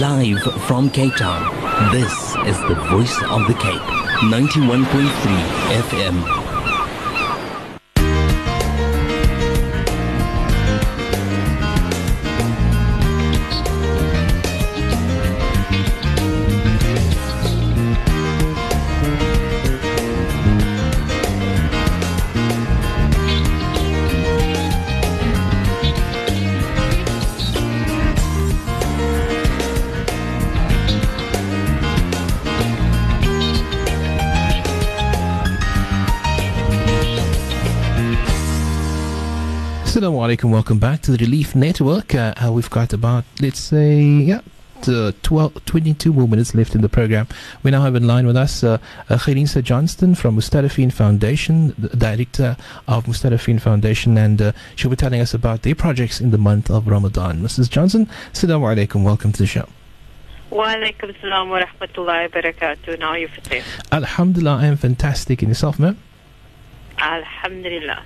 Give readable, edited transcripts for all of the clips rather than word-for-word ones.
Live from Cape Town, this is the Voice of the Cape, 91.3 FM. Assalamu alaikum, welcome back to the Relief Network. We've got about, let's say, 22 more minutes left in the program. We now have in line with us Khereensa Johnston from Mustadafin Foundation, the director of Mustadafin Foundation, and she'll be telling us about their projects in the month of Ramadan. Mrs. Johnston, assalamu alaikum, welcome to the show. Wa alaikum salam wa rahmatullahi wa barakatuh. Now you're safe. Alhamdulillah, I am fantastic. And yourself, ma'am? Alhamdulillah.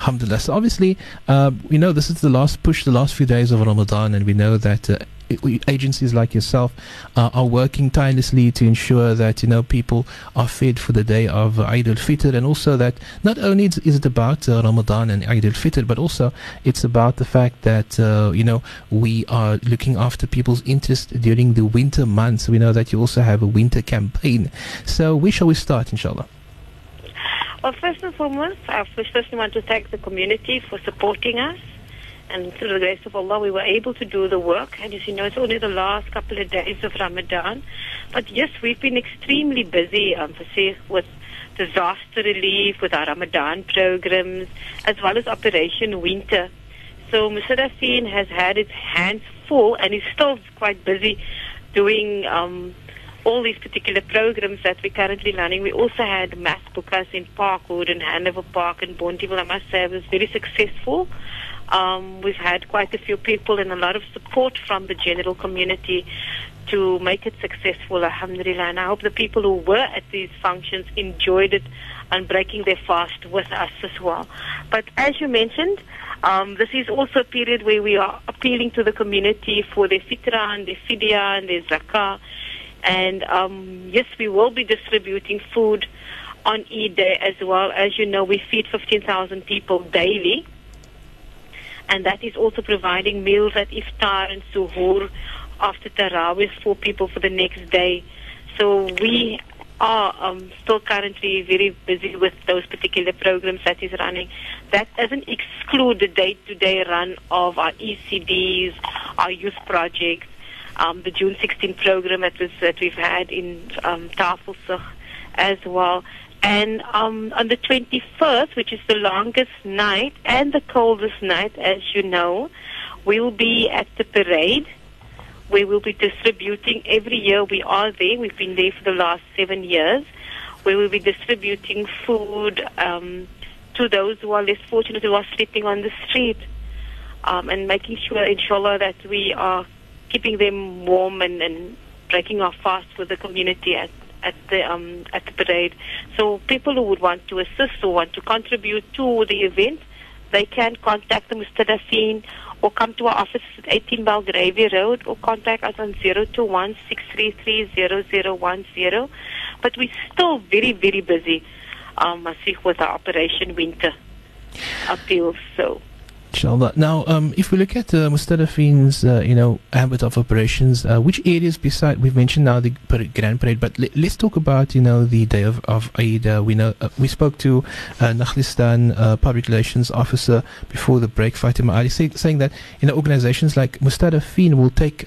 Alhamdulillah. So obviously, we know this is the last push, the last few days of Ramadan, and we know that agencies like yourself are working tirelessly to ensure that, you know, people are fed for the day of Eid al-Fitr, and also that not only is it about Ramadan and Eid al-Fitr, but also it's about the fact that, you know, we are looking after people's interest during the winter months. We know that you also have a winter campaign. So where shall we start, inshallah? Well, first and foremost, we firstly want to thank the community for supporting us. And through the grace of Allah, we were able to do the work. And as you know, it's only the last couple of days of Ramadan. But yes, we've been extremely busy, with disaster relief, with our Ramadan programs, as well as Operation Winter. So Mustadafin has had its hands full and is still quite busy doing all these particular programs that we're currently running. We also had mass bukas in Parkwood and Hanover Park and Bonteheuwel. I must say it was very successful. We've had quite a few people and a lot of support from the general community to make it successful, alhamdulillah. And I hope the people who were at these functions enjoyed it and breaking their fast with us as well. But as you mentioned, this is also a period where we are appealing to the community for their fitrah and their fidya and their zakah. And yes, we will be distributing food on Eid Day as well. As you know, we feed 15,000 people daily. And that is also providing meals at iftar and suhoor after tarawih for people for the next day. So we are still currently very busy with those particular programs that is running. That doesn't exclude the day-to-day run of our ECDs, our youth projects, the June 16 program that we've had in Tafelsig as well. And on the 21st, which is the longest night and the coldest night, as you know, we'll be at the parade where we'll be distributing. Every year we are there. We've been there for the last 7 years, where we'll be distributing food to those who are less fortunate, who are sleeping on the street, and making sure, inshallah, that we are keeping them warm and breaking our fast with the community at the parade. So people who would want to assist or want to contribute to the event, they can contact the Mustadafin or come to our office at 18 Belgravia Road or contact us on 021-633-0010. But we're still very, very busy with our Operation Winter appeals. So inshallah. Now, if we look at Mustadafin's, ambit of operations, which areas besides, we've mentioned now the Grand Parade, but let's talk about, you know, the day of Eid. We know, we spoke to Nakhlistan Public Relations Officer before the break, Fatima Ali, saying that, you know, organizations like Mustadafin will take,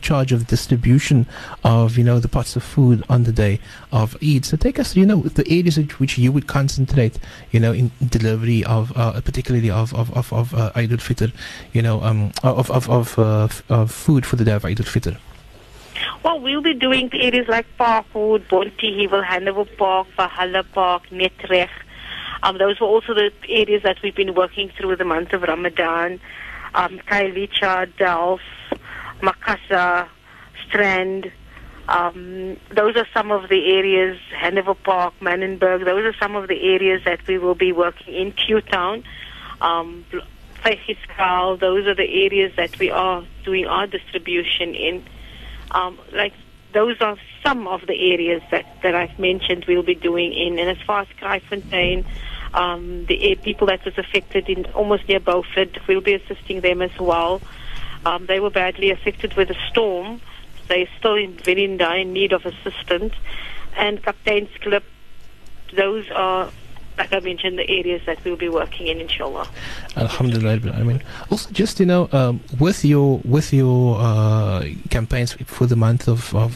charge of distribution of, you know, the pots of food on the day of Eid. So take us, you know, the areas in which you would concentrate, you know, in delivery of, particularly of Eid al-Fitr, of food for the day of Eid al-Fitr. Well, we'll be doing areas like Parkwood, Bonteheuwel, Hanover Park, Valhalla Park, Netreg. Those were also the areas that we've been working through the month of Ramadan. Kailicha, Delft, Makassar, Strand. Those are some of the areas, Hanover Park, Mannenberg. Those are some of the areas that we will be working in Kewtown. Those are the areas that we are doing our distribution in. Like those are some of the areas that I've mentioned we'll be doing in. And as far as Gryfontein, the people that was affected in almost near Beaufort, we'll be assisting them as well. They were badly affected with a storm. They're still in need of assistance. And Captain's Club, those are, like I mentioned, the areas that we'll be working in, inshallah. Alhamdulillah. I mean, also just, with your campaigns for the month for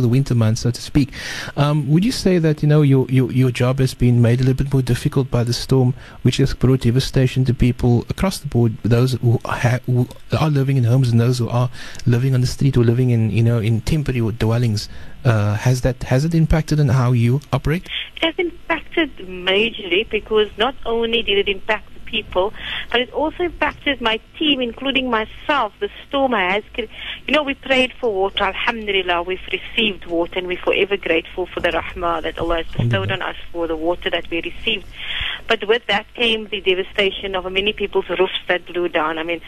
the winter months, so to speak, would you say that, your job has been made a little bit more difficult by the storm, which has brought devastation to people across the board, those who are living in homes and those who are living on the street or living in, in temporary or dwellings? Has it impacted on how you operate? It has impacted majorly, because not only did it impact the people, but it also impacted my team, including myself. The storm has, we prayed for water. Alhamdulillah, we've received water, and we're forever grateful for the rahmah that Allah has bestowed on us for the water that we received. But with that came the devastation of many people's roofs that blew down. I mean,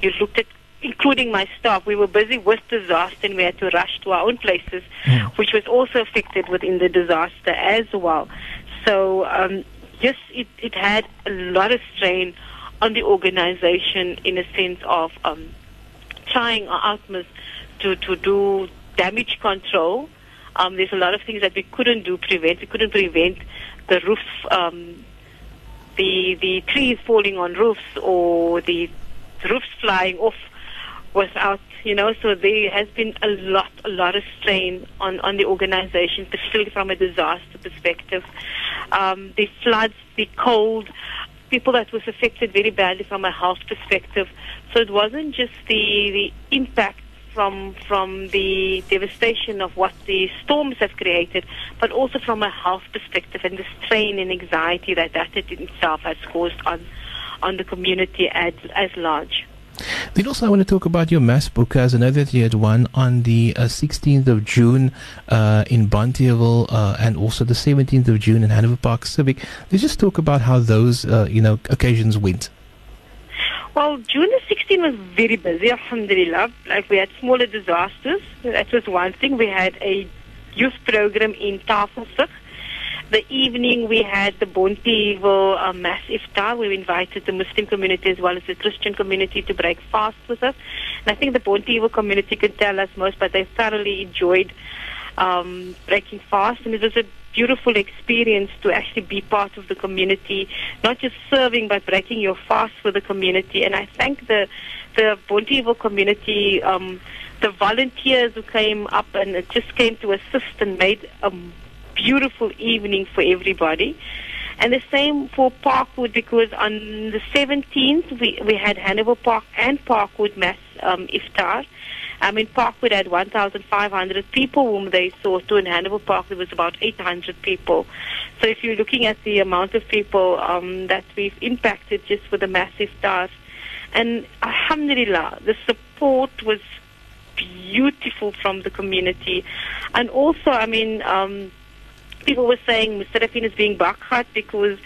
you looked at, including my staff, we were busy with disaster, and we had to rush to our own places, which was also affected within the disaster as well. So, yes, it had a lot of strain on the organization, in a sense of trying our utmost to do damage control. There's a lot of things that we couldn't do, prevent. We couldn't prevent the roof, the trees falling on roofs, or the roofs flying off, without, so there has been a lot of strain on the organization, particularly from a disaster perspective. The floods, the cold, people that was affected very badly from a health perspective. So it wasn't just the impact from the devastation of what the storms have created, but also from a health perspective and the strain and anxiety that it itself has caused on the community as large. Then also I want to talk about your mass book, as I know that you had one on the 16th of June in Bonteheuwel, and also the 17th of June in Hanover Park Civic. Let's just talk about how those occasions went. Well, June the 16th was very busy, alhamdulillah. Like, we had smaller disasters, that was one thing. We had a youth program in Tafelsig. The evening we had the Bonteheuwel mass iftar. We invited the Muslim community as well as the Christian community to break fast with us. And I think the Bonteheuwel community could tell us most, but they thoroughly enjoyed breaking fast. And it was a beautiful experience to actually be part of the community, not just serving, but breaking your fast with the community. And I thank the Bonteheuwel community, the volunteers who came up and just came to assist and made beautiful evening for everybody. And the same for Parkwood, because on the 17th we had Hanover Park and Parkwood mass iftar. I mean, Parkwood had 1,500 people whom they saw to. In Hanover Park there was about 800 people. So if you're looking at the amount of people that we've impacted just with the mass iftars, and alhamdulillah the support was beautiful from the community. And also, I mean, people were saying Mustadafin is being bakhat because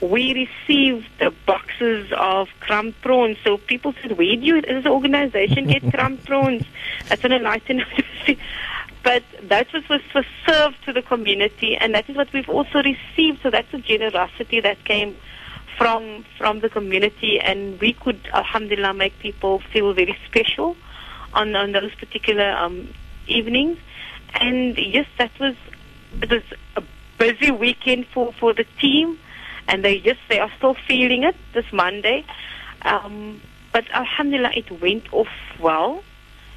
we received boxes of crumbed prawns. So people said, where do you, as an organization, get crumbed prawns? That's on a lighter note. But that was served to the community, and that is what we've also received. So that's the generosity that came from the community, and we could, alhamdulillah, make people feel very special on those particular evenings. And yes, it was a busy weekend for the team, and they are still feeling it this Monday. But alhamdulillah, it went off well.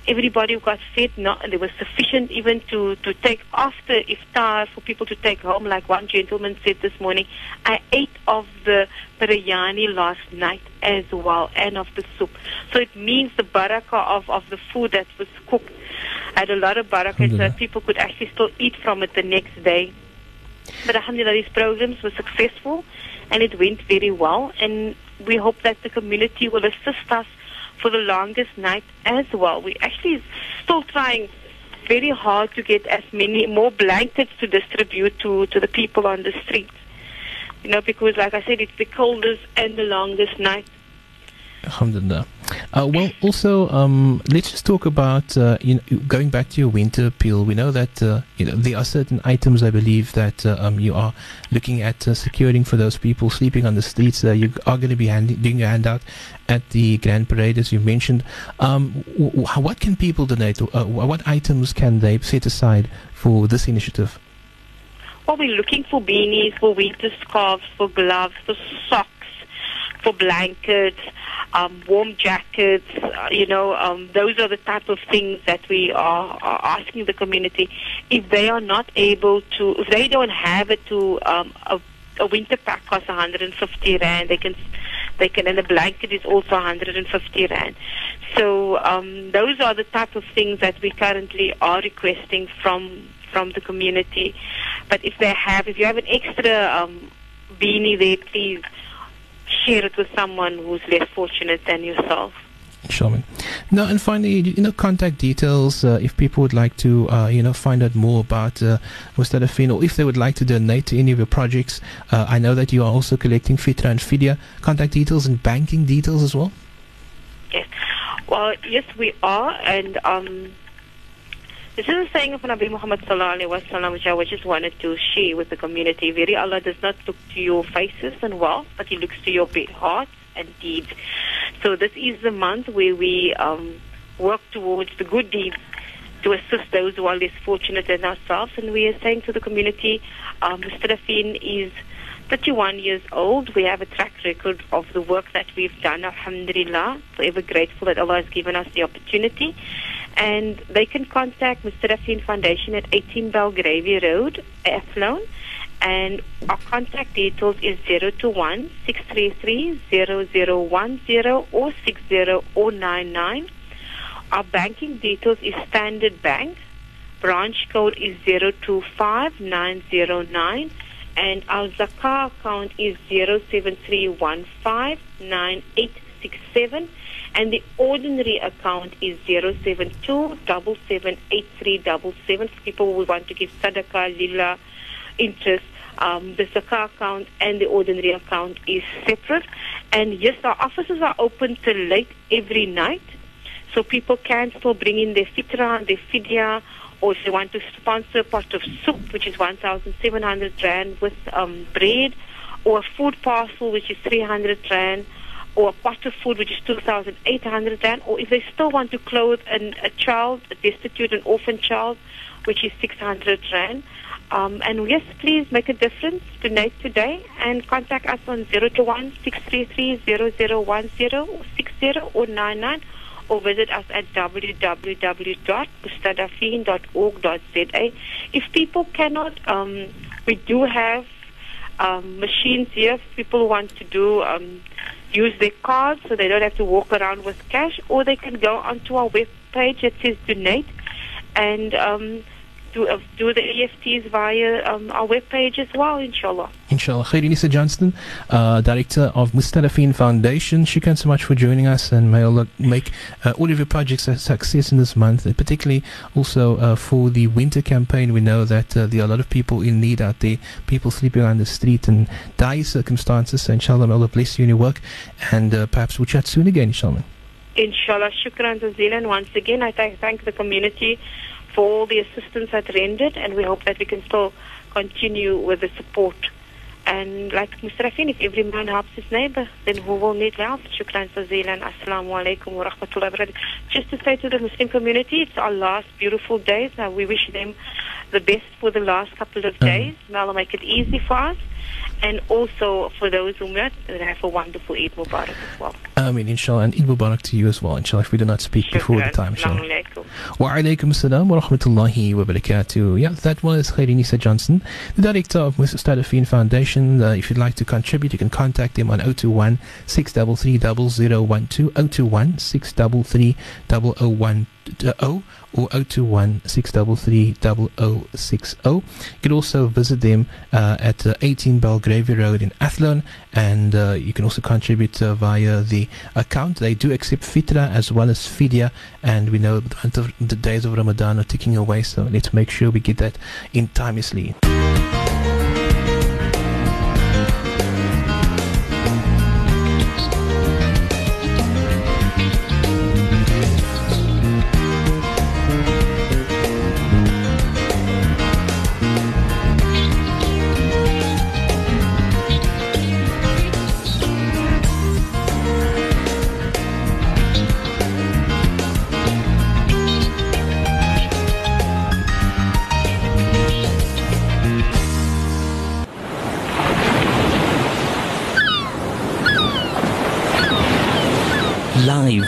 Everybody who got fed, there was sufficient even to take after iftar for people to take home. Like one gentleman said this morning, I ate of the biryani last night as well, and of the soup. So it means the barakah of the food that was cooked had a lot of barakah, so that people could actually still eat from it the next day. But alhamdulillah, these programs were successful, and it went very well. And we hope that the community will assist us for the longest night as well. We're actually still trying very hard to get as many more blankets to distribute to the people on the streets. Because like I said, it's the coldest and the longest night. Alhamdulillah. Well, also, let's just talk about going back to your winter appeal. We know that there are certain items, I believe, that you are looking at securing for those people sleeping on the streets. You are going to be doing your handout at the Grand Parade, as you mentioned. What can people donate? What items can they set aside for this initiative? Well, we're looking for beanies, for winter scarves, for gloves, for socks, for blankets, warm jackets, those are the type of things that we are asking the community. If they are not able to, if they don't have it to, a winter pack costs 150 rand, they can, and a blanket is also 150 rand. So those are the type of things that we currently are requesting from the community. But if you have an extra beanie there, please share it with someone who's less fortunate than yourself. Sure. Now, and finally, contact details, if people would like to, find out more about Mustadafin, or if they would like to donate to any of your projects. I know that you are also collecting Fitra and Fidya. Contact details and banking details as well? Yes. Well, yes, we are. And this is a saying of Nabi Muhammad Sallallahu Alaihi Wasallam, which I just wanted to share with the community. Verily, Allah does not look to your faces and wealth, but He looks to your hearts and deeds. So this is the month where we work towards the good deeds to assist those who are less fortunate than ourselves. And we are saying to the community, Mustadafin is 31 years old. We have a track record of the work that we've done, alhamdulillah. Forever grateful that Allah has given us the opportunity. And they can contact Mustadafin Foundation at 18 Belgravia Road, Athlone. And our contact details is 021-633-0010 or 60099. Our banking details is Standard Bank. Branch code is 025909. And our Zakah account is 073159867, and the ordinary account is 072778377. People who want to give sadaqah, lillah, interest, the Zakah account and the ordinary account is separate. And yes, our offices are open till late every night, so people can still bring in their fitra, their fidya, or if they want to sponsor a pot of soup, which is 1,700 rand with bread, or a food parcel, which is 300 rand, or a pot of food, which is 2,800 rand, or if they still want to clothe a child, a destitute and orphan child, which is 600 rand. And yes, please make a difference, donate today, and contact us on 021-633-0010 or 60099. Or visit us at www.mustadafin.org.za. If people cannot, we do have machines here. If people want to use their cards so they don't have to walk around with cash, or they can go onto our webpage that says donate and do the EFTs via our webpage as well, inshallah. Inshallah. Khereensa Johnston, Director of Mustadafin Foundation, thanks so much for joining us, and may Allah make all of your projects a success in this month, and particularly also for the winter campaign. We know that there are a lot of people in need out there, people sleeping on the street in dire circumstances. So inshallah, may Allah bless you in your work, and perhaps we'll chat soon again, inshallah. Inshallah. Shukran Jazilan. Once again, I thank the community for all the assistance that rendered, and we hope that we can still continue with the support. And like Mustadafin, if every man helps his neighbor, then who will need help? Shukran Jazilan. Assalamu alaikum wa rahmatullahi wa barakatuh. Just to say to the Muslim community, it's our last beautiful days. Now we wish them the best for the last couple of days. May Allah make it easy for us. And also for those who met, have a wonderful Eid Mubarak as well. Ameen, inshallah, and Eid Mubarak to you as well, inshallah, if we do not speak before the time, inshallah. Wa alaykum as-salam wa rahmatullahi wa barakatuh. Yeah, that was Khereensa Johnston, the Director of Mustadafin Foundation. If you'd like to contribute, you can contact them on 021-633-0012, 021-633-0012. Or 021-633-0060. You can also visit them at 18 Belgravia Road in Athlone, and you can also contribute via the account. They do accept fitra as well as fidya, and we know the days of Ramadan are ticking away, so let's make sure we get that in timeously. Live